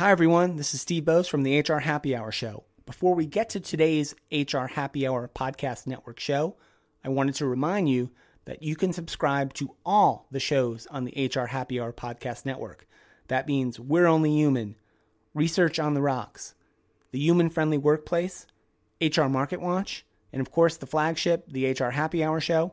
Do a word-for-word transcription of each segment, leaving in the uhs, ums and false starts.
Hi, everyone. This is Steve Bose from the H R Happy Hour Show. Before we get to today's H R Happy Hour Podcast Network show, I wanted to remind you that you can subscribe to all the shows on the H R Happy Hour Podcast Network. That means We're Only Human, Research on the Rocks, The Human Friendly Workplace, H R Market Watch, and of course the flagship, the H R Happy Hour Show,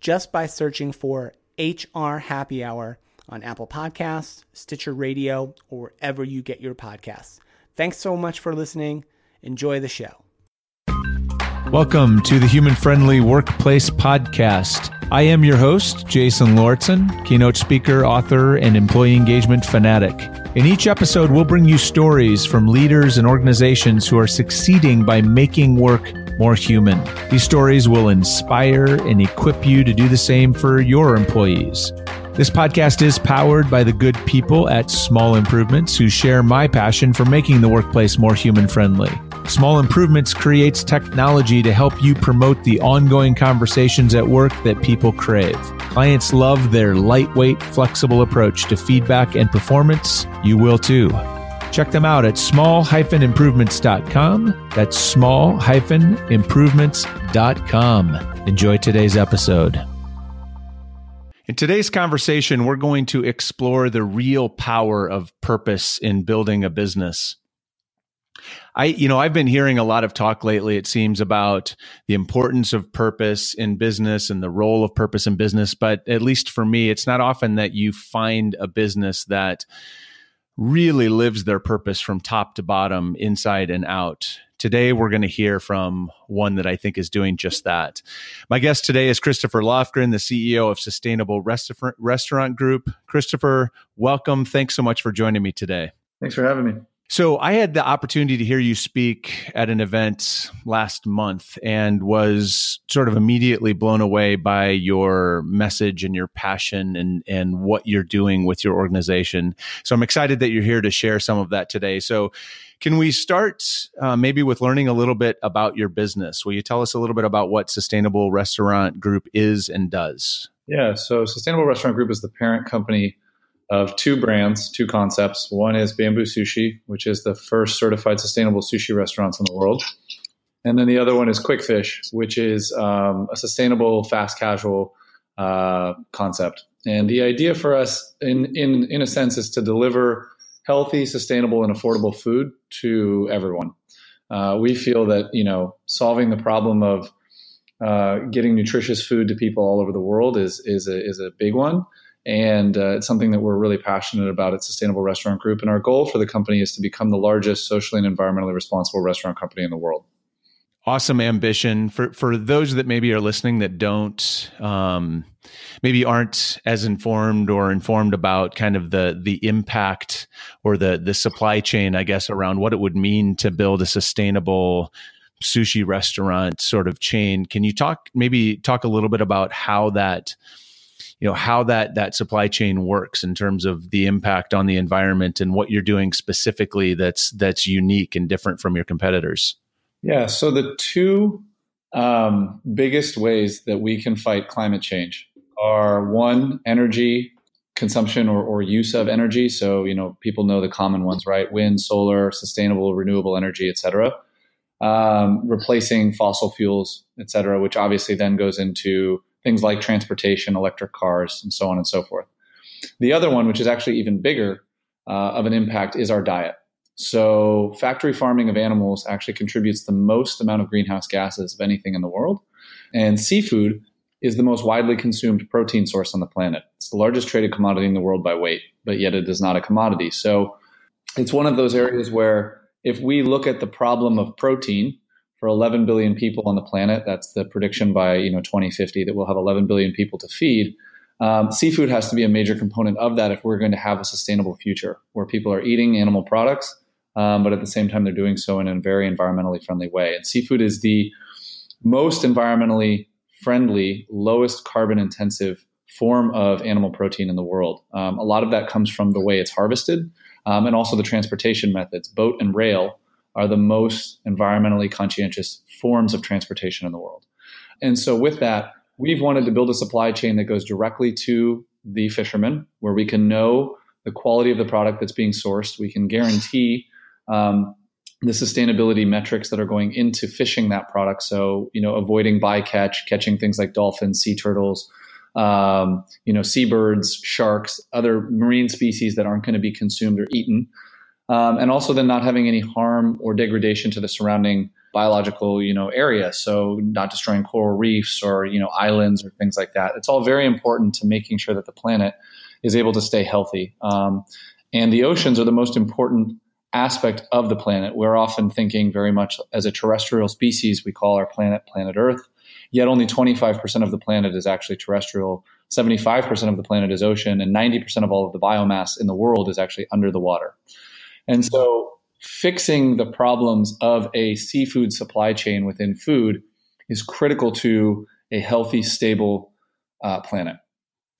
just by searching for H R Happy Hour on Apple Podcasts, Stitcher Radio, or wherever you get your podcasts. Thanks so much for listening. Enjoy the show. Welcome to the Human Friendly Workplace Podcast. I am your host, Jason Lauritsen, keynote speaker, author, and employee engagement fanatic. In each episode, we'll bring you stories from leaders and organizations who are succeeding by making work more human. These stories will inspire and equip you to do the same for your employees. This podcast is powered by the good people at Small Improvements, who share my passion for making the workplace more human-friendly. Small Improvements creates technology to help you promote the ongoing conversations at work that people crave. Clients love their lightweight, flexible approach to feedback and performance. You will too. Check them out at small dash improvements dot com. That's small dash improvements dot com. Enjoy today's episode. In today's conversation, we're going to explore the real power of purpose in building a business. I, you know, I've been hearing a lot of talk lately, it seems, about the importance of purpose in business and the role of purpose in business. But at least for me, it's not often that you find a business that really lives their purpose from top to bottom, inside and out. Today, we're going to hear from one that I think is doing just that. My guest today is Kristofor Lofgren, the C E O of Sustainable Restaurant Group. Kristofor, welcome. Thanks so much for joining me today. Thanks for having me. So I had the opportunity to hear you speak at an event last month and was sort of immediately blown away by your message and your passion and, and what you're doing with your organization. So I'm excited that you're here to share some of that today. So can we start uh, maybe with learning a little bit about your business? Will you tell us a little bit about what Sustainable Restaurant Group is and does? Yeah, so Sustainable Restaurant Group is the parent company of two brands, two concepts. One is Bamboo Sushi, which is the first certified sustainable sushi restaurants in the world. And then the other one is Quick Fish, which is um, a sustainable fast casual uh, concept. And the idea for us, in, in, in a sense, is to deliver healthy, sustainable, and affordable food to everyone. Uh, we feel that, you know, solving the problem of uh, getting nutritious food to people all over the world is is a, is a big one, and uh, it's something that we're really passionate about at Sustainable Restaurant Group. And our goal for the company is to become the largest socially and environmentally responsible restaurant company in the world. Awesome ambition. For for those that maybe are listening that don't, um, maybe aren't as informed or informed about kind of the the impact or the the supply chain, I guess, around what it would mean to build a sustainable sushi restaurant sort of chain. Can you talk maybe talk a little bit about how that, you know, how that that supply chain works in terms of the impact on the environment and what you're doing specifically that's that's unique and different from your competitors? Yeah. So the two um, biggest ways that we can fight climate change are, one, energy consumption or, or use of energy. So, you know, people know the common ones, right? Wind, solar, sustainable, renewable energy, et cetera. Um, replacing fossil fuels, et cetera, which obviously then goes into things like transportation, electric cars, and so on and so forth. The other one, which is actually even bigger uh, of an impact, is our diet. So factory farming of animals actually contributes the most amount of greenhouse gases of anything in the world. And seafood is the most widely consumed protein source on the planet. It's the largest traded commodity in the world by weight, but yet it is not a commodity. So it's one of those areas where if we look at the problem of protein for eleven billion people on the planet, that's the prediction by, you know, twenty fifty that we'll have eleven billion people to feed. Um, seafood has to be a major component of that if we're going to have a sustainable future where people are eating animal products, Um, but at the same time, they're doing so in a very environmentally friendly way. And seafood is the most environmentally friendly, lowest carbon intensive form of animal protein in the world. Um, a lot of that comes from the way it's harvested, um, and also the transportation methods. Boat and rail are the most environmentally conscientious forms of transportation in the world. And so with that, we've wanted to build a supply chain that goes directly to the fishermen, where we can know the quality of the product that's being sourced. We can guarantee um, the sustainability metrics that are going into fishing that product. So, you know, avoiding bycatch, catching things like dolphins, sea turtles, um, you know, seabirds, sharks, other marine species that aren't going to be consumed or eaten. Um, and also then not having any harm or degradation to the surrounding biological, you know, area. So not destroying coral reefs or, you know, islands or things like that. It's all very important to making sure that the planet is able to stay healthy. Um, and the oceans are the most important aspect of the planet. We're often thinking very much as a terrestrial species. We call our planet, planet Earth, yet only twenty-five percent of the planet is actually terrestrial. seventy-five percent of the planet is ocean, and ninety percent of all of the biomass in the world is actually under the water. And so fixing the problems of a seafood supply chain within food is critical to a healthy, stable uh, planet.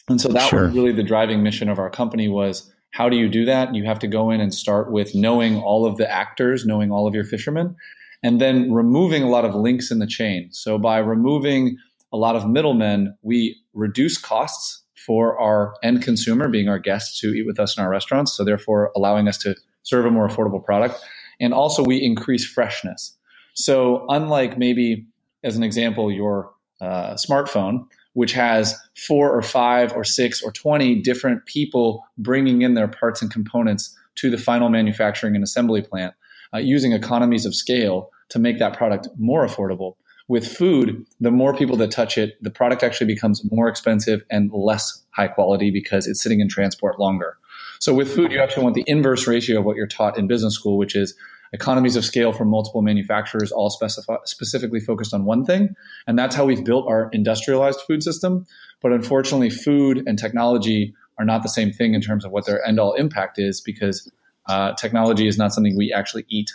And so that sure. was really the driving mission of our company was, how do you do that? You have to go in and start with knowing all of the actors, knowing all of your fishermen, and then removing a lot of links in the chain. So by removing a lot of middlemen, we reduce costs for our end consumer, being our guests who eat with us in our restaurants, so therefore allowing us to serve a more affordable product. And also we increase freshness. So unlike maybe, as an example, your uh, smartphone, which has four or five or six or twenty different people bringing in their parts and components to the final manufacturing and assembly plant, uh, using economies of scale to make that product more affordable. With food, the more people that touch it, the product actually becomes more expensive and less high quality because it's sitting in transport longer. So with food, you actually want the inverse ratio of what you're taught in business school, which is economies of scale from multiple manufacturers, all specif- specifically focused on one thing. And that's how we've built our industrialized food system. But unfortunately, food and technology are not the same thing in terms of what their end-all impact is, because uh, technology is not something we actually eat.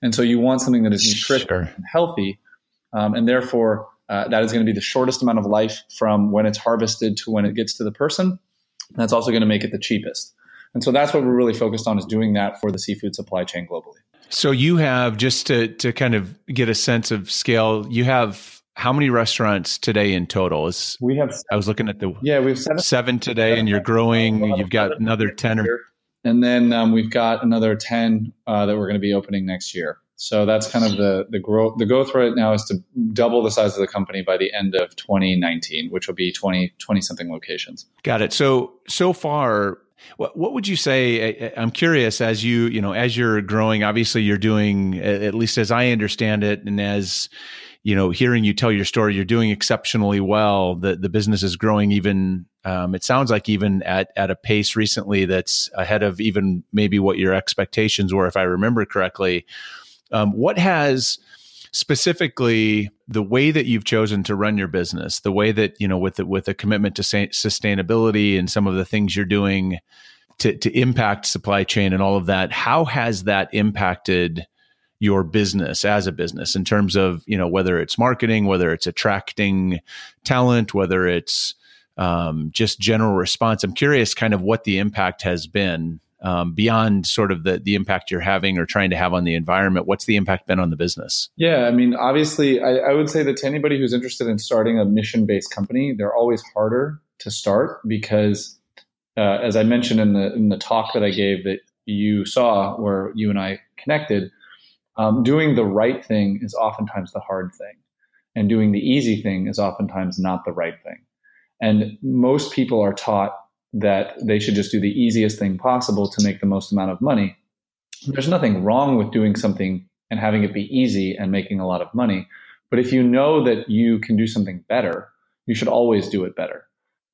And so you want something that is nutritious sure. and healthy. Um, and therefore, uh, that is going to be the shortest amount of life from when it's harvested to when it gets to the person. And that's also going to make it the cheapest. And so that's what we're really focused on, is doing that for the seafood supply chain globally. So you have, just to to kind of get a sense of scale, you have how many restaurants today in total? Is, we have. Seven. I was looking at the yeah, we have seven, seven today, seven, and you're growing. Seven, You've got seven, another ten, or, and then um, we've got another ten uh, that we're going to be opening next year. So that's kind of the the growth. The growth right now is to double the size of the company by the end of twenty nineteen, which will be twenty, twenty something locations. Got it. So so far. What what would you say? I'm curious, as you you know, as you're growing, obviously you're doing, at least as I understand it, and as you know, hearing you tell your story, you're doing exceptionally well. The the business is growing even. Um, it sounds like even at at a pace recently that's ahead of even maybe what your expectations were, if I remember correctly. Um, what has specifically the way that you've chosen to run your business, the way that, you know, with the, with a commitment to sustainability and some of the things you're doing to, to impact supply chain and all of that, how has that impacted your business as a business in terms of, you know, whether it's marketing, whether it's attracting talent, whether it's um, just general response? I'm curious kind of what the impact has been. Um, beyond sort of the, the impact you're having or trying to have on the environment, what's the impact been on the business? Yeah, I mean, obviously, I, I would say that to anybody who's interested in starting a mission-based company, they're always harder to start because, uh, as I mentioned in the in the talk that I gave that you saw where you and I connected, um, doing the right thing is oftentimes the hard thing, and doing the easy thing is oftentimes not the right thing. And most people are taught that they should just do the easiest thing possible to make the most amount of money. There's nothing wrong with doing something and having it be easy and making a lot of money. But if you know that you can do something better, you should always do it better.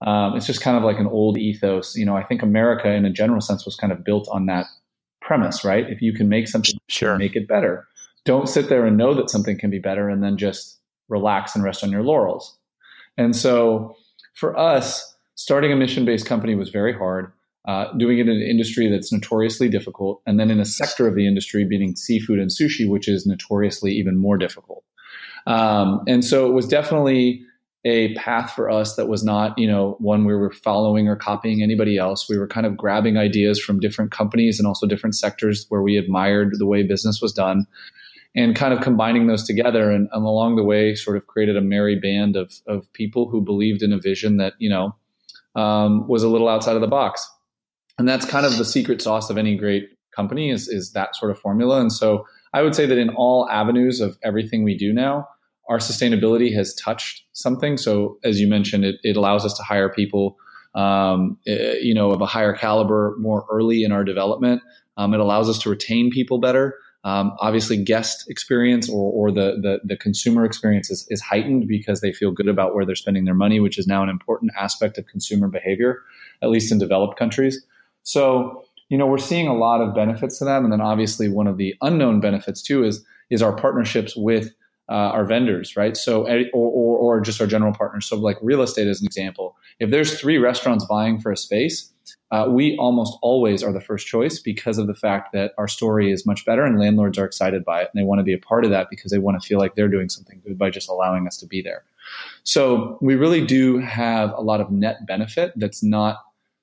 Um, it's just kind of like an old ethos. You know, I think America in a general sense was kind of built on that premise, right? If you can make something, sure, make it better. Don't sit there and know that something can be better and then just relax and rest on your laurels. And so for us, starting a mission-based company was very hard, uh, doing it in an industry that's notoriously difficult, and then in a sector of the industry, being seafood and sushi, which is notoriously even more difficult. Um, and so it was definitely a path for us that was not, you know, one where we were following or copying anybody else. We were kind of grabbing ideas from different companies and also different sectors where we admired the way business was done, and kind of combining those together, and, and along the way sort of created a merry band of of people who believed in a vision that, you know, Um, was a little outside of the box. And that's kind of the secret sauce of any great company is, is that sort of formula. And so I would say that in all avenues of everything we do now, our sustainability has touched something. So as you mentioned, it, it allows us to hire people, um, you know, of a higher caliber more early in our development. Um, it allows us to retain people better. Um, obviously, guest experience or, or the, the the consumer experience is, is heightened because they feel good about where they're spending their money, which is now an important aspect of consumer behavior, at least in developed countries. So, you know, we're seeing a lot of benefits to that. And then obviously one of the unknown benefits too is is our partnerships with uh, our vendors, right? So, or, or or just our general partners. So like real estate as an example, if there's three restaurants vying for a space, Uh, we almost always are the first choice because of the fact that our story is much better and landlords are excited by it. And they want to be a part of that because they want to feel like they're doing something good by just allowing us to be there. So we really do have a lot of net benefit that's not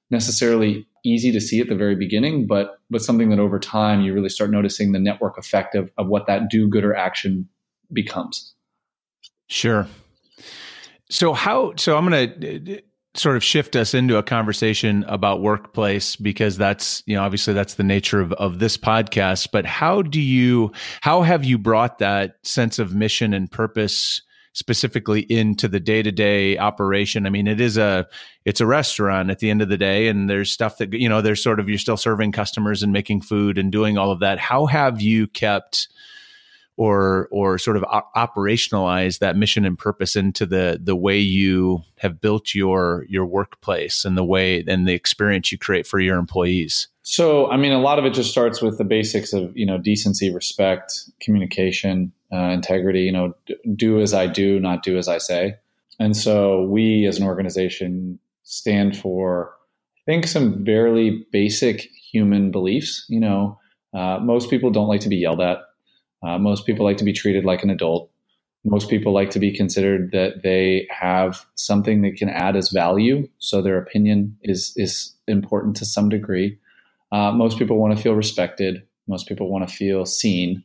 necessarily easy to see at the very beginning, but but something that over time you really start noticing the network effect of, of what that do-gooder action becomes. Sure. So how, so I'm going to... sort of shift us into a conversation about workplace, because that's, you know, obviously that's the nature of, of this podcast, but how do you, how have you brought that sense of mission and purpose specifically into the day-to-day operation? I mean, it is a, it's a restaurant at the end of the day, and there's stuff that, you know, there's sort of, you're still serving customers and making food and doing all of that. How have you kept or or sort of operationalize that mission and purpose into the the way you have built your your workplace and the way and the experience you create for your employees? So, I mean, a lot of it just starts with the basics of, you know, decency, respect, communication, uh, integrity, you know, d- do as I do, not do as I say. And so we as an organization stand for, I think, some fairly basic human beliefs. You know, uh, most people don't like to be yelled at. Uh, most people like to be treated like an adult. Most people like to be considered that they have something that can add as value, so their opinion is is important to some degree. Uh, most people want to feel respected. Most people want to feel seen.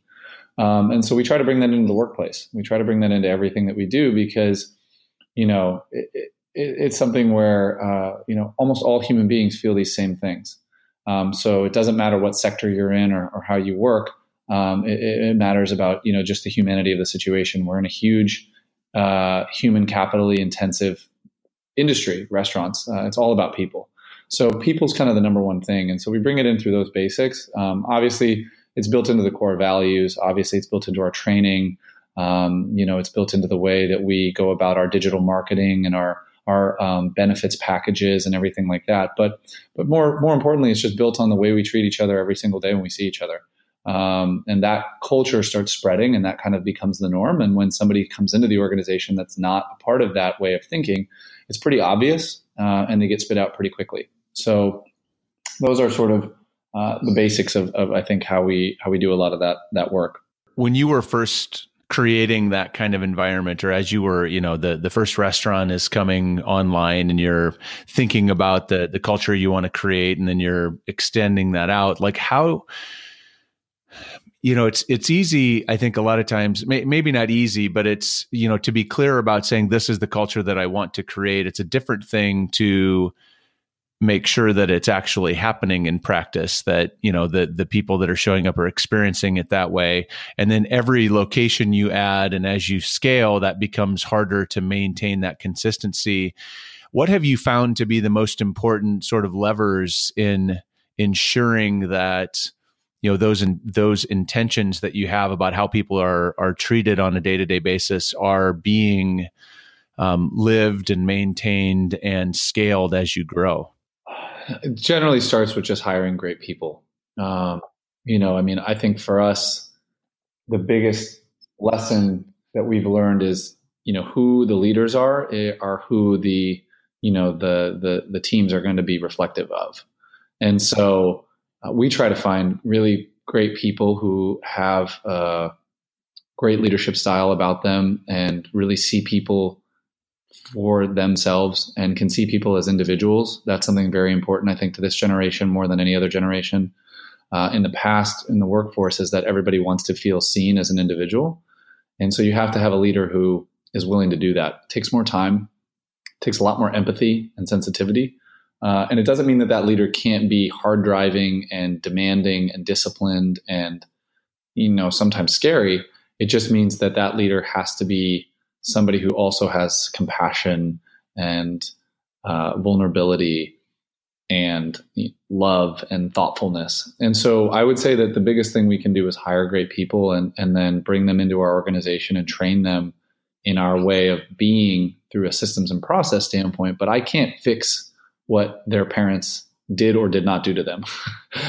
Um, and so we try to bring that into the workplace. We try to bring that into everything that we do because, you know, it, it, it's something where, uh, you know, almost all human beings feel these same things. Um, so it doesn't matter what sector you're in or, or how you work. Um, it, it matters about, you know, just the humanity of the situation. We're in a huge, uh, human capitally intensive industry, restaurants. Uh, it's all about people. So people's kind of the number one thing. And so we bring it in through those basics. Um, obviously it's built into the core values. Obviously it's built into our training. Um, you know, it's built into the way that we go about our digital marketing and our, our, um, benefits packages and everything like that. But, but more, more importantly, it's just built on the way we treat each other every single day when we see each other. Um, and that culture starts spreading, and that kind of becomes the norm. And when somebody comes into the organization that's not a part of that way of thinking, it's pretty obvious, uh, and they get spit out pretty quickly. So those are sort of uh, the basics of, of, I think, how we how we do a lot of that that work. When you were first creating that kind of environment, or as you were, you know, the, the first restaurant is coming online and you're thinking about the the culture you want to create, and then you're extending that out, like how... You know, it's it's easy, I think, a lot of times, may, maybe not easy, but it's, you know, to be clear about saying this is the culture that I want to create. It's a different thing to make sure that it's actually happening in practice, that, you know, the, the people that are showing up are experiencing it that way. And then every location you add, and as you scale, that becomes harder to maintain that consistency. What have you found to be the most important sort of levers in ensuring that, you know, those in, those intentions that you have about how people are are treated on a day-to-day basis are being um, lived and maintained and scaled as you grow? It generally starts with just hiring great people. Um, you know, I mean, I think for us, the biggest lesson that we've learned is, you know, who the leaders are, are who the, you know, the the the teams are going to be reflective of. And so Uh, we try to find really great people who have a uh, great leadership style about them and really see people for themselves and can see people as individuals. That's something very important, I think, to this generation more than any other generation. Uh, in the past, in the workforce, is that everybody wants to feel seen as an individual. And so you have to have a leader who is willing to do that. It takes more time, takes a lot more empathy and sensitivity. Uh, and it doesn't mean that that leader can't be hard driving and demanding and disciplined and, you know, sometimes scary. It just means that that leader has to be somebody who also has compassion and uh, vulnerability and love and thoughtfulness. And so I would say that the biggest thing we can do is hire great people and, and then bring them into our organization and train them in our way of being through a systems and process standpoint. But I can't fix what their parents did or did not do to them.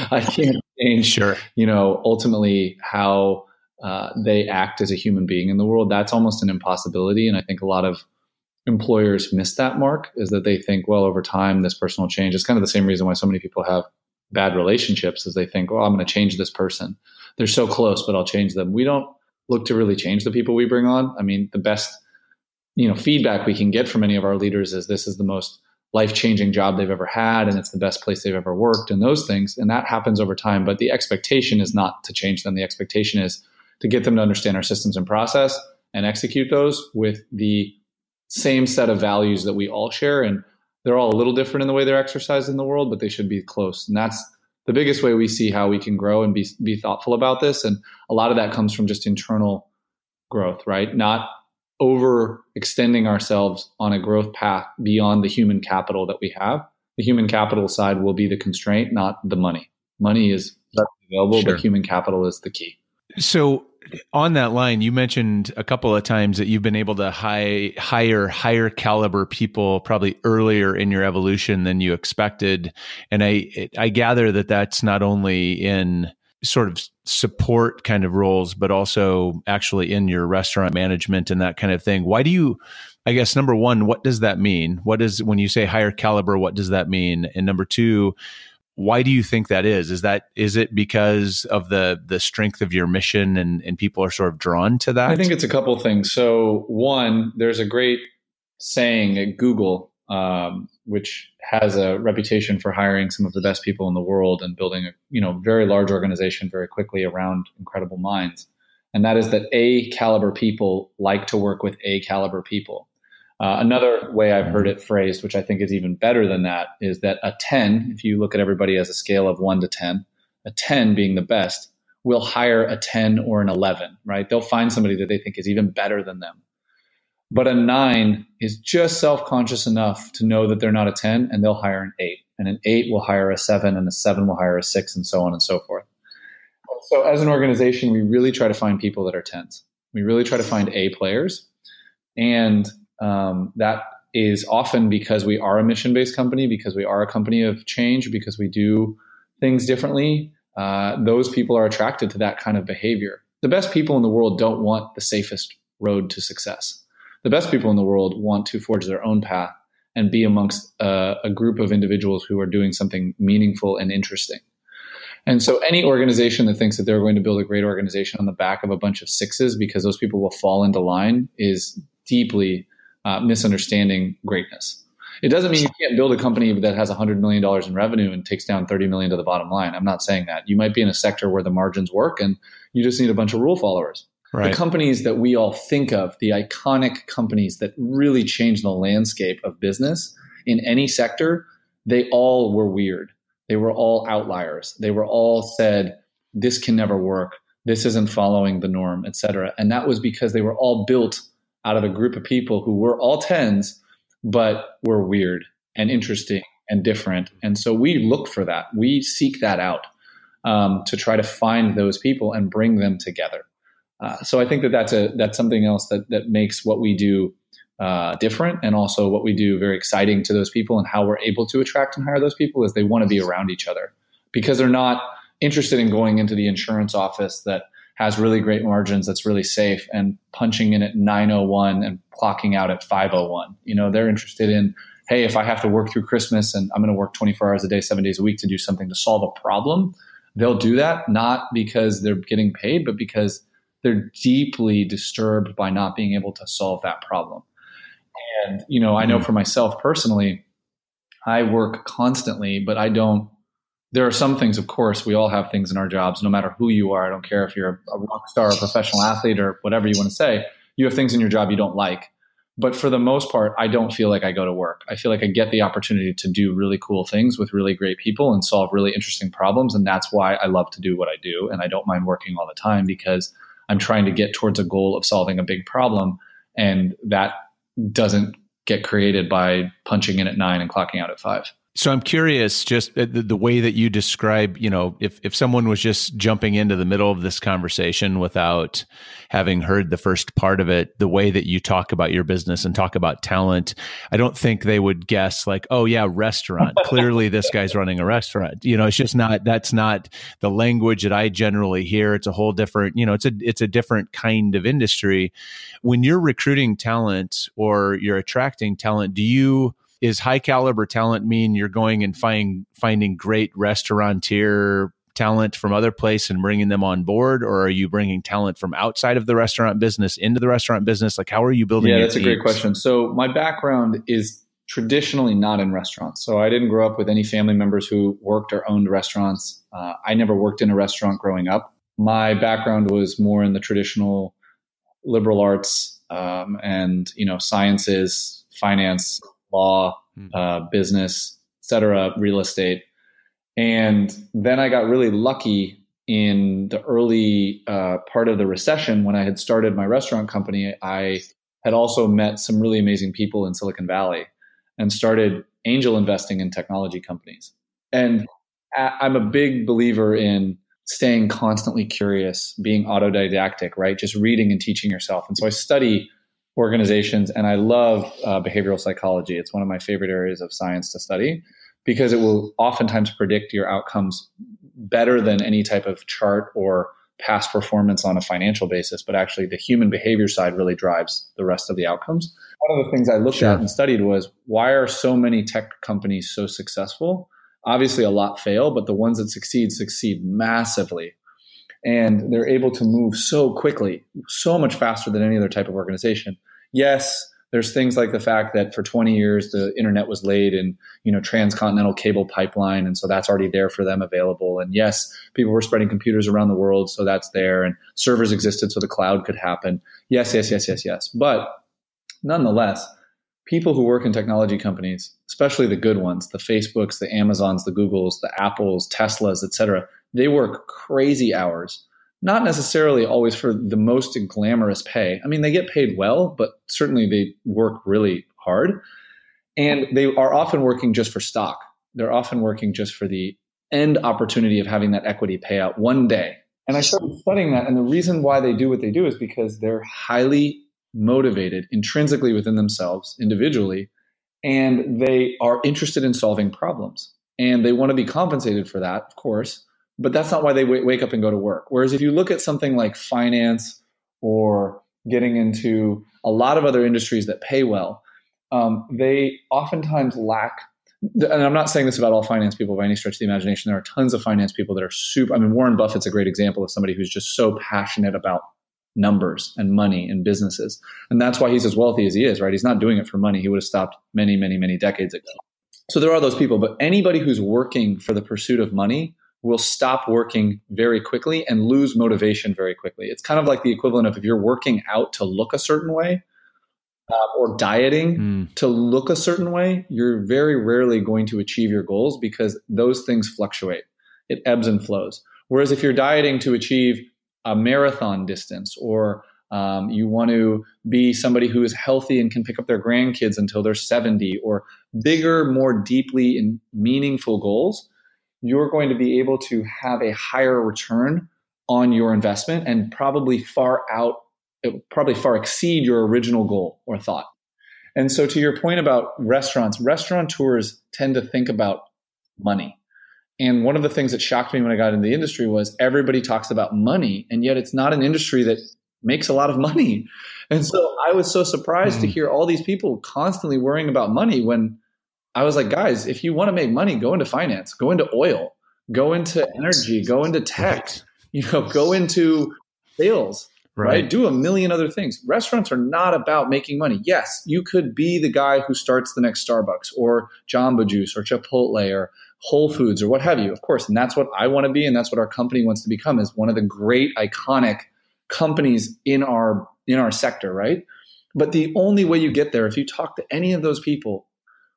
I can't change, sure. you know, ultimately how uh, they act as a human being in the world. That's almost an impossibility. And I think a lot of employers miss that mark, is that they think, well, over time, this person will change. It's kind of the same reason why so many people have bad relationships, is they think, well, I'm going to change this person. They're so close, but I'll change them. We don't look to really change the people we bring on. I mean, the best, you know, feedback we can get from any of our leaders is this is the most life-changing job they've ever had, and it's the best place they've ever worked, and those things. And that happens over time. But the expectation is not to change them. The expectation is to get them to understand our systems and process and execute those with the same set of values that we all share. And they're all a little different in the way they're exercised in the world, but they should be close. And that's the biggest way we see how we can grow and be be thoughtful about this. And a lot of that comes from just internal growth, right? Not overextending ourselves on a growth path beyond the human capital that we have. The human capital side will be the constraint, not the money. Money is available, sure. but human capital is the key. So on that line, you mentioned a couple of times that you've been able to high, hire higher caliber people probably earlier in your evolution than you expected. And I I gather that that's not only in sort of support kind of roles, but also actually in your restaurant management and that kind of thing. Why do you, I guess, number one, what does that mean? What is, when you say higher caliber, what does that mean? And number two, why do you think that is? Is that is it because of the the strength of your mission and, and people are sort of drawn to that? I think it's a couple of things. So one, there's a great saying at Google, um, which has a reputation for hiring some of the best people in the world and building a you know very large organization very quickly around incredible minds. And that is that A caliber people like to work with A caliber people. Uh, another way I've heard it phrased, which I think is even better than that, is that a ten, if you look at everybody as a scale of one to ten, a ten being the best, will hire a ten or an eleven, right? They'll find somebody that they think is even better than them. But a nine is just self-conscious enough to know that they're not a ten, and they'll hire an eight. And an eight will hire a seven, and a seven will hire a six, and so on and so forth. So as an organization, we really try to find people that are tens. We really try to find A players. And Um, that is often because we are a mission-based company, because we are a company of change, because we do things differently. Uh, those people are attracted to that kind of behavior. The best people in the world don't want the safest road to success. The best people in the world want to forge their own path and be amongst uh, a group of individuals who are doing something meaningful and interesting. And so any organization that thinks that they're going to build a great organization on the back of a bunch of sixes because those people will fall into line is deeply Uh, misunderstanding greatness. It doesn't mean you can't build a company that has one hundred million dollars in revenue and takes down thirty million dollars to the bottom line. I'm not saying that. You might be in a sector where the margins work and you just need a bunch of rule followers. Right. The companies that we all think of, the iconic companies that really changed the landscape of business in any sector, they all were weird. They were all outliers. They were all said, this can never work. This isn't following the norm, et cetera. And that was because they were all built out of a group of people who were all tens, but were weird and interesting and different. And so we look for that. We seek that out um, to try to find those people and bring them together. Uh, so I think that that's, a, that's something else that, that makes what we do uh, different, and also what we do very exciting to those people, and how we're able to attract and hire those people is they want to be around each other because they're not interested in going into the insurance office that has really great margins, that's really safe, and punching in at nine oh one and clocking out at five oh one. You know, they're interested in, hey, if I have to work through Christmas and I'm going to work twenty-four hours a day, seven days a week to do something to solve a problem, they'll do that, not because they're getting paid, but because they're deeply disturbed by not being able to solve that problem. And, you know, I know for myself personally, I work constantly, but I don't. There are some things, of course, we all have things in our jobs, no matter who you are. I don't care if you're a rock star, a professional athlete, or whatever you want to say, you have things in your job you don't like. But for the most part, I don't feel like I go to work. I feel like I get the opportunity to do really cool things with really great people and solve really interesting problems. And that's why I love to do what I do. And I don't mind working all the time because I'm trying to get towards a goal of solving a big problem. And that doesn't get created by punching in at nine and clocking out at five. So I'm curious, just the, the way that you describe, you know, if, if someone was just jumping into the middle of this conversation without having heard the first part of it, the way that you talk about your business and talk about talent, I don't think they would guess like, oh yeah, restaurant. Clearly this guy's running a restaurant. You know, it's just not, that's not the language that I generally hear. It's a whole different, you know, it's a, it's a different kind of industry. When you're recruiting talent or you're attracting talent, do you... is high caliber talent mean you're going and find, finding great restaurateur talent from other places and bringing them on board? Or are you bringing talent from outside of the restaurant business into the restaurant business? Like, how are you building? Yeah, that's teams? A great question. So my background is traditionally not in restaurants. So I didn't grow up with any family members who worked or owned restaurants. Uh, I never worked in a restaurant growing up. My background was more in the traditional liberal arts um, and, you know, sciences, finance, law, uh, business, et cetera, real estate. And then I got really lucky in the early uh, part of the recession when I had started my restaurant company. I had also met some really amazing people in Silicon Valley and started angel investing in technology companies. And I'm a big believer in staying constantly curious, being autodidactic, right? Just reading and teaching yourself. And so I study organizations. And I love uh, behavioral psychology. It's one of my favorite areas of science to study because it will oftentimes predict your outcomes better than any type of chart or past performance on a financial basis. But actually the human behavior side really drives the rest of the outcomes. One of the things I looked sure. at and studied was, why are so many tech companies so successful? Obviously a lot fail, but the ones that succeed, succeed massively. And they're able to move so quickly, so much faster than any other type of organization. Yes, there's things like the fact that for twenty years, the internet was laid in, you know, transcontinental cable pipeline. And so that's already there for them available. And yes, people were spreading computers around the world. So that's there. And servers existed so the cloud could happen. Yes, yes, yes, yes, yes. But nonetheless, people who work in technology companies, especially the good ones, the Facebooks, the Amazons, the Googles, the Apples, Teslas, et cetera, they work crazy hours, not necessarily always for the most glamorous pay. I mean, they get paid well, but certainly they work really hard. And they are often working just for stock. They're often working just for the end opportunity of having that equity payout one day. And I started studying that. And the reason why they do what they do is because they're highly motivated intrinsically within themselves, individually, and they are interested in solving problems. And they want to be compensated for that, of course. But that's not why they w- wake up and go to work. Whereas if you look at something like finance or getting into a lot of other industries that pay well, um, they oftentimes lack, and I'm not saying this about all finance people by any stretch of the imagination. There are tons of finance people that are super, I mean, Warren Buffett's a great example of somebody who's just so passionate about numbers and money and businesses. And that's why he's as wealthy as he is, right? He's not doing it for money. He would have stopped many, many, many decades ago. So there are those people, but anybody who's working for the pursuit of money will stop working very quickly and lose motivation very quickly. It's kind of like the equivalent of if you're working out to look a certain way uh, or dieting mm. to look a certain way, you're very rarely going to achieve your goals because those things fluctuate. It ebbs and flows. Whereas if you're dieting to achieve a marathon distance or um, you want to be somebody who is healthy and can pick up their grandkids until they're seventy or bigger, more deeply and meaningful goals, you're going to be able to have a higher return on your investment and probably far out, probably far exceed your original goal or thought. And so to your point about restaurants, restaurateurs tend to think about money. And one of the things that shocked me when I got into the industry was everybody talks about money, and yet it's not an industry that makes a lot of money. And so I was so surprised mm-hmm. to hear all these people constantly worrying about money when I was like, guys, if you want to make money, go into finance, go into oil, go into energy, go into tech, right. you know, go into sales, right. right? Do a million other things. Restaurants are not about making money. Yes, you could be the guy who starts the next Starbucks or Jamba Juice or Chipotle or Whole Foods or what have you, of course. And that's what I want to be. And that's what our company wants to become, is one of the great iconic companies in our in our sector, right? But the only way you get there, if you talk to any of those people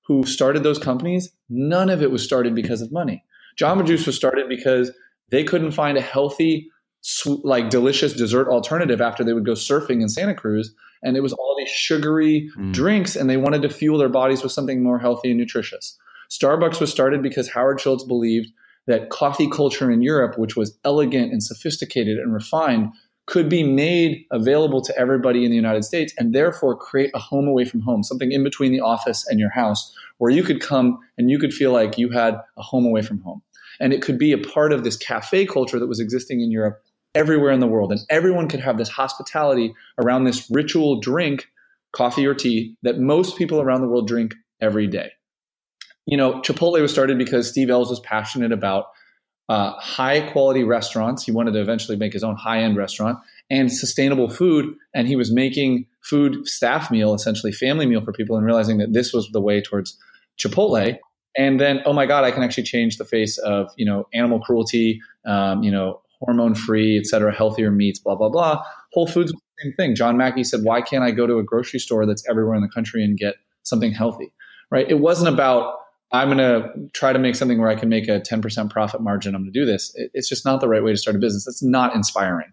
who started those companies, none of it was started because of money. Jamba Juice was started because they couldn't find a healthy, like delicious dessert alternative after they would go surfing in Santa Cruz. And it was all these sugary mm. drinks, and they wanted to fuel their bodies with something more healthy and nutritious. Starbucks was started because Howard Schultz believed that coffee culture in Europe, which was elegant and sophisticated and refined, could be made available to everybody in the United States, and therefore create a home away from home, something in between the office and your house where you could come and you could feel like you had a home away from home. And it could be a part of this cafe culture that was existing in Europe everywhere in the world. And everyone could have this hospitality around this ritual drink, coffee or tea, that most people around the world drink every day. You know, Chipotle was started because Steve Ells was passionate about uh, high quality restaurants. He wanted to eventually make his own high end restaurant and sustainable food. And he was making food staff meal, essentially family meal for people, and realizing that this was the way towards Chipotle. And then, oh my God, I can actually change the face of, you know, animal cruelty, um, you know, hormone free, et cetera, healthier meats, blah, blah, blah. Whole Foods was the same thing. John Mackey said, why can't I go to a grocery store that's everywhere in the country and get something healthy, right? It wasn't about, I'm going to try to make something where I can make a ten percent profit margin. I'm going to do this. It's just not the right way to start a business. That's not inspiring.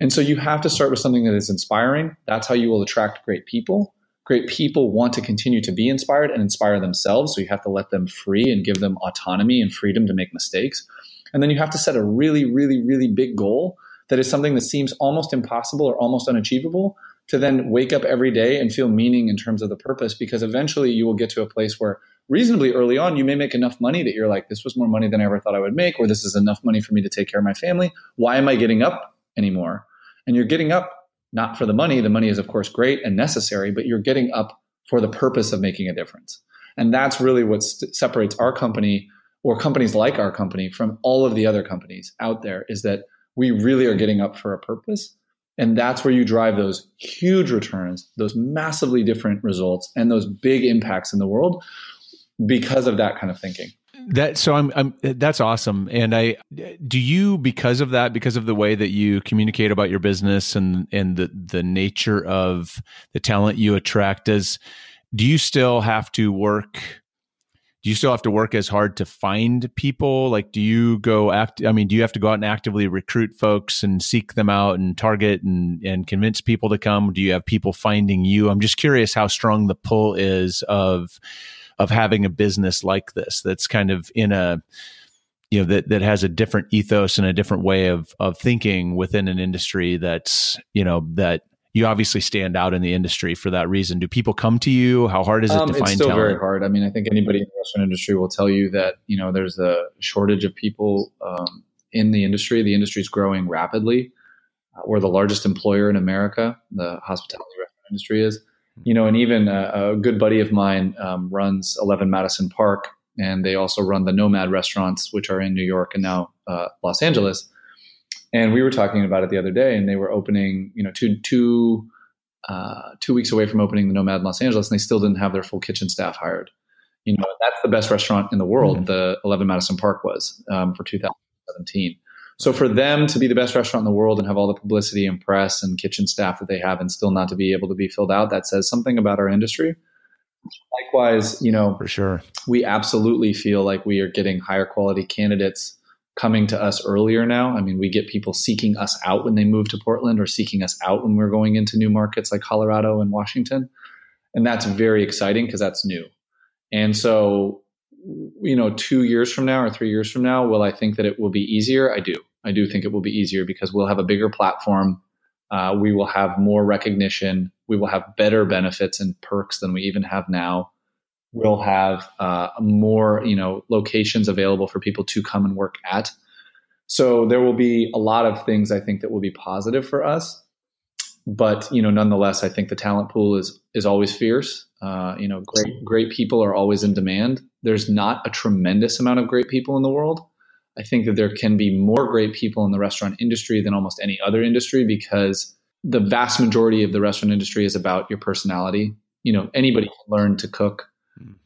And so you have to start with something that is inspiring. That's how you will attract great people. Great people want to continue to be inspired and inspire themselves. So you have to let them free and give them autonomy and freedom to make mistakes. And then you have to set a really, really, really big goal that is something that seems almost impossible or almost unachievable, to then wake up every day and feel meaning in terms of the purpose, because eventually you will get to a place where reasonably early on, you may make enough money that you're like, this was more money than I ever thought I would make, or this is enough money for me to take care of my family. Why am I getting up anymore? And you're getting up not for the money. The money is, of course, great and necessary, but you're getting up for the purpose of making a difference. And that's really what st- separates our company, or companies like our company, from all of the other companies out there, is that we really are getting up for a purpose. And that's where you drive those huge returns, those massively different results, and those big impacts in the world, because of that kind of thinking. That so I'm, I'm that's awesome. And I do you because of that, because of the way that you communicate about your business and and the the nature of the talent you attract, does do you still have to work? Do you still have to work as hard to find people? Like, do you go act? I mean, do you have to go out and actively recruit folks and seek them out and target and, and convince people to come? Do you have people finding you? I'm just curious how strong the pull is of of having a business like this that's kind of in a, you know, that that has a different ethos and a different way of of thinking within an industry that's, you know, that you obviously stand out in the industry for that reason. Do people come to you? How hard is it um, to find talent? It's still very hard. I mean, I think anybody in the restaurant industry will tell you that, you know, there's a shortage of people um, in the industry. The industry is growing rapidly. Uh, we're the largest employer in America, the hospitality restaurant industry is. You know, and even a, a good buddy of mine um, runs eleven Madison Park, and they also run the Nomad restaurants, which are in New York and now uh, Los Angeles. And we were talking about it the other day, and they were opening, you know, two, two, uh, two weeks away from opening the Nomad in Los Angeles, and they still didn't have their full kitchen staff hired. You know, that's the best restaurant in the world, mm-hmm. the eleven Madison Park was um, for two thousand seventeen. So for them to be the best restaurant in the world and have all the publicity and press and kitchen staff that they have, and still not to be able to be filled out, that says something about our industry. Likewise, you know, for sure, we absolutely feel like we are getting higher quality candidates coming to us earlier now. I mean, we get people seeking us out when they move to Portland, or seeking us out when we're going into new markets like Colorado and Washington. And that's very exciting because that's new. And so, you know, two years from now or three years from now, will I think that it will be easier? I do. I do think it will be easier because we'll have a bigger platform. Uh, we will have more recognition. We will have better benefits and perks than we even have now. We'll have uh, more, you know, locations available for people to come and work at. So there will be a lot of things I think that will be positive for us. But, you know, nonetheless, I think the talent pool is is always fierce. Uh, you know, great great people are always in demand. There's not a tremendous amount of great people in the world. I think that there can be more great people in the restaurant industry than almost any other industry, because the vast majority of the restaurant industry is about your personality. You know, anybody can learn to cook.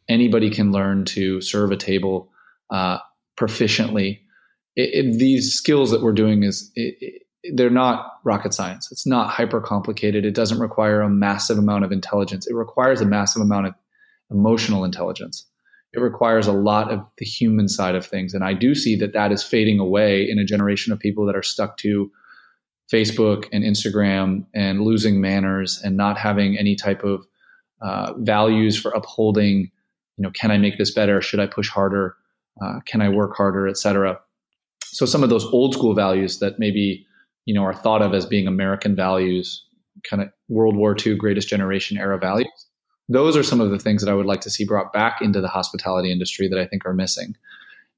Anybody can learn to serve a table uh, proficiently. It, it, these skills that we're doing is... It, it, they're not rocket science. It's not hyper complicated. It doesn't require a massive amount of intelligence. It requires a massive amount of emotional intelligence. It requires a lot of the human side of things. And I do see that that is fading away in a generation of people that are stuck to Facebook and Instagram and losing manners and not having any type of uh, values for upholding, you know, can I make this better? Should I push harder? Uh, can I work harder, et cetera? So some of those old school values that maybe, you know, are thought of as being American values, kind of World War Two, Greatest Generation era values. Those are some of the things that I would like to see brought back into the hospitality industry that I think are missing.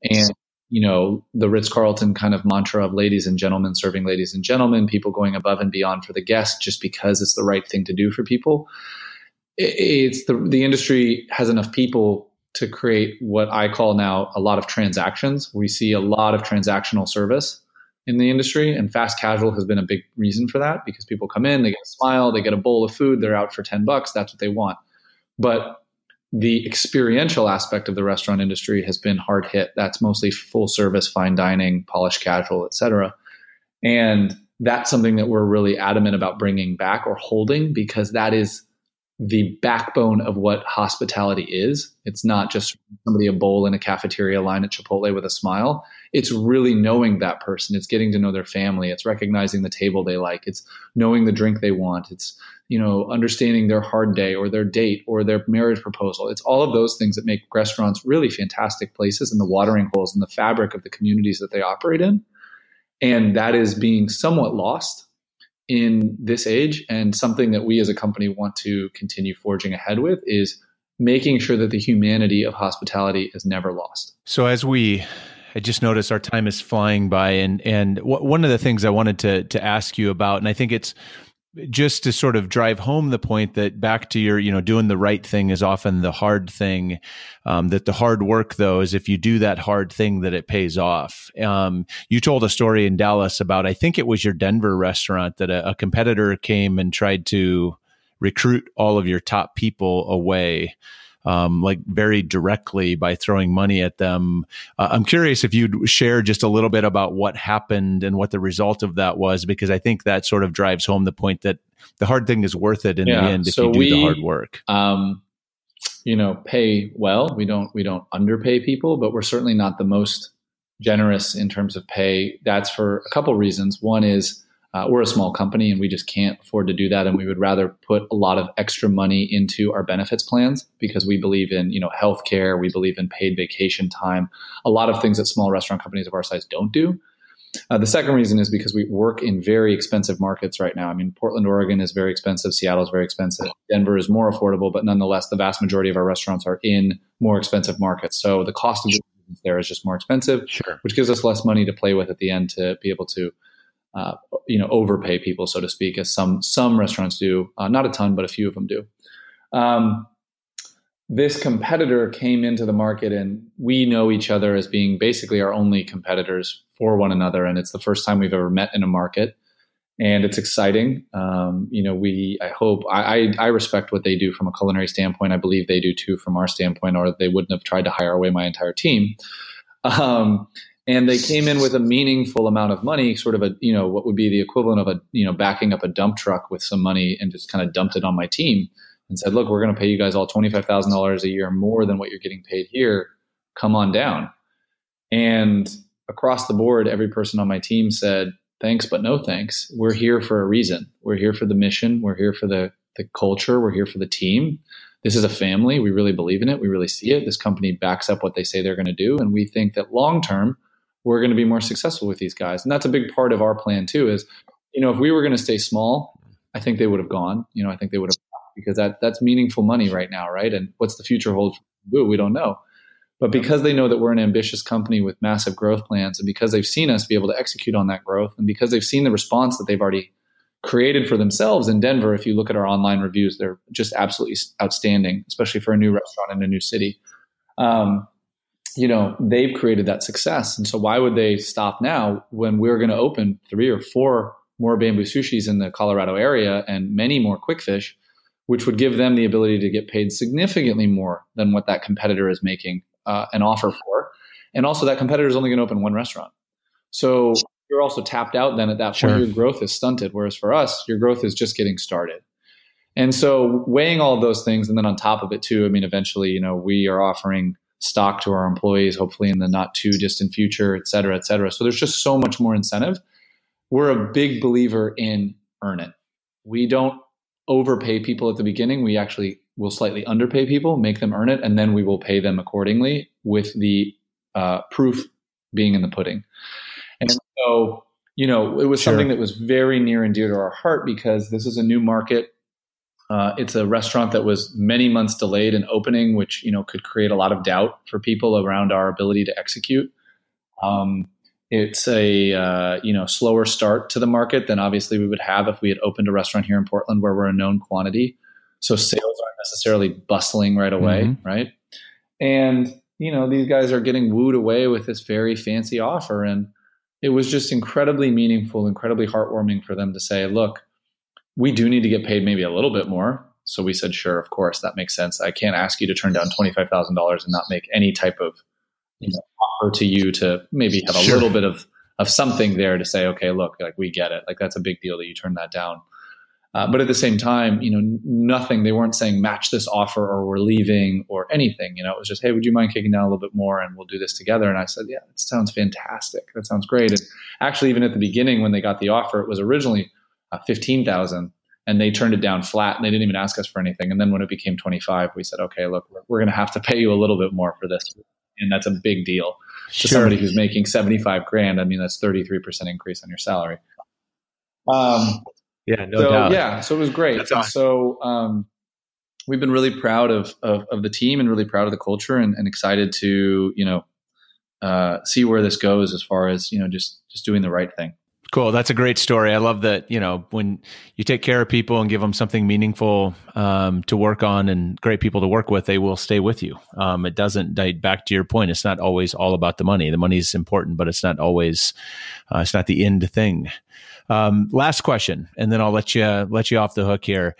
And, you know, the Ritz-Carlton kind of mantra of ladies and gentlemen serving ladies and gentlemen, people going above and beyond for the guest just because it's the right thing to do for people. It's the, the industry has enough people to create what I call now a lot of transactions. We see a lot of transactional service in the industry, and fast casual has been a big reason for that because people come in, they get a smile, they get a bowl of food, they're out for ten bucks. That's what they want. But the experiential aspect of the restaurant industry has been hard hit. That's mostly full service, fine dining, polished casual, et cetera. And that's something that we're really adamant about bringing back or holding because that is the backbone of what hospitality is. It's not just somebody a bowl in a cafeteria line at Chipotle with a smile. It's really knowing that person. It's getting to know their family. It's recognizing the table they like. It's knowing the drink they want. It's, you know, understanding their hard day or their date or their marriage proposal. It's all of those things that make restaurants really fantastic places and the watering holes and the fabric of the communities that they operate in. And that is being somewhat lost in this age, and something that we as a company want to continue forging ahead with is making sure that the humanity of hospitality is never lost. So as we, I just noticed our time is flying by, and and w- one of the things I wanted to to ask you about, and I think it's just to sort of drive home the point that back to your, you know, doing the right thing is often the hard thing, um, that the hard work, though, is if you do that hard thing that it pays off. Um, you told a story in Dallas about, I think it was your Denver restaurant, that a, a competitor came and tried to recruit all of your top people away, um, like very directly by throwing money at them. Uh, I'm curious if you'd share just a little bit about what happened and what the result of that was, because I think that sort of drives home the point that the hard thing is worth it in yeah, the end if so you do we, the hard work. Um, you know, pay well. We don't we don't underpay people, but we're certainly not the most generous in terms of pay. That's for a couple reasons. One is uh, we're a small company and we just can't afford to do that, and we would rather put a lot of extra money into our benefits plans because we believe in, you know, healthcare, we believe in paid vacation time, a lot of things that small restaurant companies of our size don't do. Uh, the second reason is because we work in very expensive markets right now. I mean, Portland, Oregon is very expensive. Seattle is very expensive. Denver is more affordable, but nonetheless, the vast majority of our restaurants are in more expensive markets. So the cost of business there is just more expensive, sure. which gives us less money to play with at the end to be able to, uh, you know, overpay people, so to speak, as some some restaurants do. Uh, not a ton, but a few of them do. Um, this competitor came into the market, and we know each other as being basically our only competitors for one another. And it's the first time we've ever met in a market, and it's exciting. Um, you know, we, I hope I, I, I respect what they do from a culinary standpoint. I believe they do too from our standpoint, or they wouldn't have tried to hire away my entire team. Um, and they came in with a meaningful amount of money, sort of a, you know, what would be the equivalent of a, you know, backing up a dump truck with some money, and just kind of dumped it on my team and said, look, we're going to pay you guys all twenty-five thousand dollars a year more than what you're getting paid here. Come on down. And across the board, every person on my team said, thanks, but no thanks. We're here for a reason. We're here for the mission. We're here for the, the culture. We're here for the team. This is a family. We really believe in it. We really see it. This company backs up what they say they're going to do. And we think that long-term, we're going to be more successful with these guys. And that's a big part of our plan too, is, you know, if we were going to stay small, I think they would have gone, you know, I think they would have because that that's meaningful money right now, right? And what's the future hold for Bamboo? We don't know. But because they know that we're an ambitious company with massive growth plans, and because they've seen us be able to execute on that growth, and because they've seen the response that they've already created for themselves in Denver, if you look at our online reviews, they're just absolutely outstanding, especially for a new restaurant in a new city. Um, you know, they've created that success. And so why would they stop now when we're going to open three or four more Bamboo Sushis in the Colorado area and many more Quick Fish, which would give them the ability to get paid significantly more than what that competitor is making uh, an offer for. And also that competitor is only going to open one restaurant. So you're also tapped out then at that point. Sure. Your growth is stunted. Whereas for us, your growth is just getting started. And so weighing all of those things, and then on top of it too, I mean, eventually, you know, we are offering stock to our employees, hopefully in the not too distant future, et cetera, et cetera. So there's just so much more incentive. We're a big believer in earn it. We don't overpay people at the beginning. We actually will slightly underpay people, make them earn it, and then we will pay them accordingly with the uh, proof being in the pudding. And so, you know, it was sure. something that was very near and dear to our heart because this is a new market. Uh, it's a restaurant that was many months delayed in opening, which, you know, could create a lot of doubt for people around our ability to execute. Um, it's a, uh, you know, slower start to the market than obviously we would have if we had opened a restaurant here in Portland where we're a known quantity. So sales aren't necessarily bustling right away. Mm-hmm. Right. And, you know, these guys are getting wooed away with this very fancy offer. And it was just incredibly meaningful, incredibly heartwarming for them to say, look, we do need to get paid maybe a little bit more. So we said, sure, of course, that makes sense. I can't ask you to turn down twenty-five thousand dollars and not make any type of, you know, offer to you to maybe have a sure. little bit of, of something there to say, okay, look, like we get it. Like that's a big deal that you turn that down. Uh, but at the same time, you know, nothing, they weren't saying match this offer or we're leaving or anything. You know, it was just, hey, would you mind kicking down a little bit more and we'll do this together? And I said, yeah, that sounds fantastic. That sounds great. And actually, even at the beginning, when they got the offer, it was originally Uh, fifteen thousand and they turned it down flat and they didn't even ask us for anything. And then when it became twenty-five, we said, okay, look, we're, we're going to have to pay you a little bit more for this. And that's a big deal sure. to somebody who's making seventy-five grand. I mean, that's thirty-three percent increase on your salary. Um, yeah, no so, doubt. Yeah. So it was great. Awesome. So, um, we've been really proud of, of, of the team and really proud of the culture and, and excited to, you know, uh, see where this goes as far as, you know, just, just doing the right thing. Cool. That's a great story. I love that, you know, when you take care of people and give them something meaningful um, to work on and great people to work with, they will stay with you. Um, it doesn't, back to your point, it's not always all about the money. The money is important, but it's not always, uh, it's not the end thing. Um, last question, and then I'll let you, uh, let you off the hook here.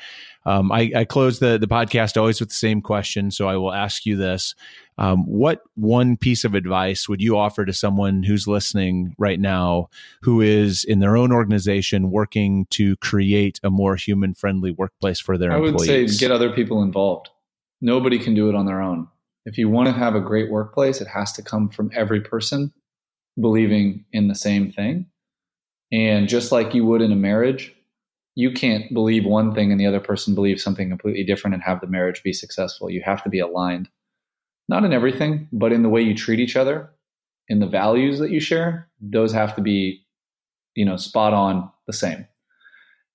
Um, I, I close the, the podcast always with the same question, so I will ask you this. Um, what one piece of advice would you offer to someone who's listening right now who is in their own organization working to create a more human-friendly workplace for their I employees? I would say get other people involved. Nobody can do it on their own. If you want to have a great workplace, it has to come from every person believing in the same thing. And just like you would in a marriage, you can't believe one thing and the other person believes something completely different and have the marriage be successful. You have to be aligned. Not in everything, but in the way you treat each other, in the values that you share, those have to be, you know, spot on the same.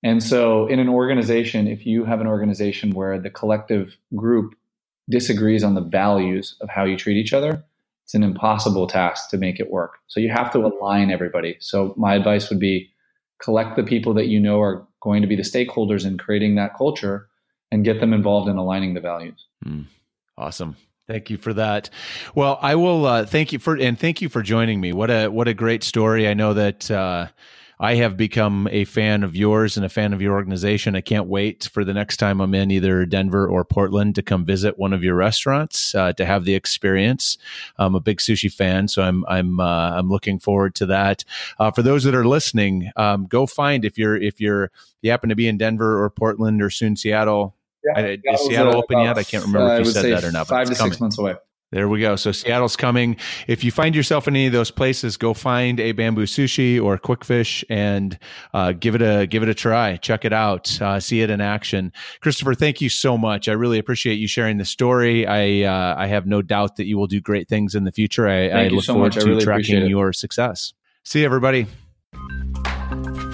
And so in an organization, if you have an organization where the collective group disagrees on the values of how you treat each other, it's an impossible task to make it work. So you have to align everybody. So my advice would be collect the people that you know are going to be the stakeholders in creating that culture and get them involved in aligning the values. Mm, awesome. Thank you for that. Well, I will uh, thank you for and thank you for joining me. What a what a great story. I know that uh, I have become a fan of yours and a fan of your organization. I can't wait for the next time I'm in either Denver or Portland to come visit one of your restaurants uh, to have the experience. I'm a big sushi fan, so I'm I'm uh, I'm looking forward to that. Uh, for those that are listening, um, go find if you're if you're you happen to be in Denver or Portland or soon Seattle. Yeah, I, is Seattle open about, yet? I can't remember uh, if you said that or not. But five to coming. six months away. There we go. So Seattle's coming. If you find yourself in any of those places, go find a Bamboo Sushi or Quick Fish and uh, give it a give it a try. Check it out. Uh, see it in action. Kristofor, thank you so much. I really appreciate you sharing the story. I uh, I have no doubt that you will do great things in the future. I, I look so forward much. to really tracking your success. See you, everybody.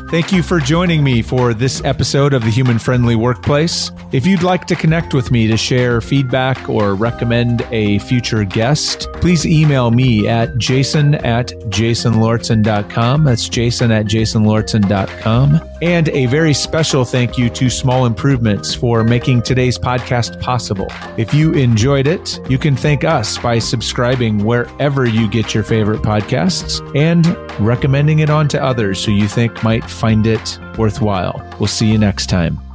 Thank you for joining me for this episode of The Human Friendly Workplace. If you'd like to connect with me to share feedback or recommend a future guest, please email me at jason at jasonlauritsen dot com. That's jason at jasonlauritsen dot com. And a very special thank you to Small Improvements for making today's podcast possible. If you enjoyed it, you can thank us by subscribing wherever you get your favorite podcasts and recommending it on to others who you think might find it worthwhile. We'll see you next time.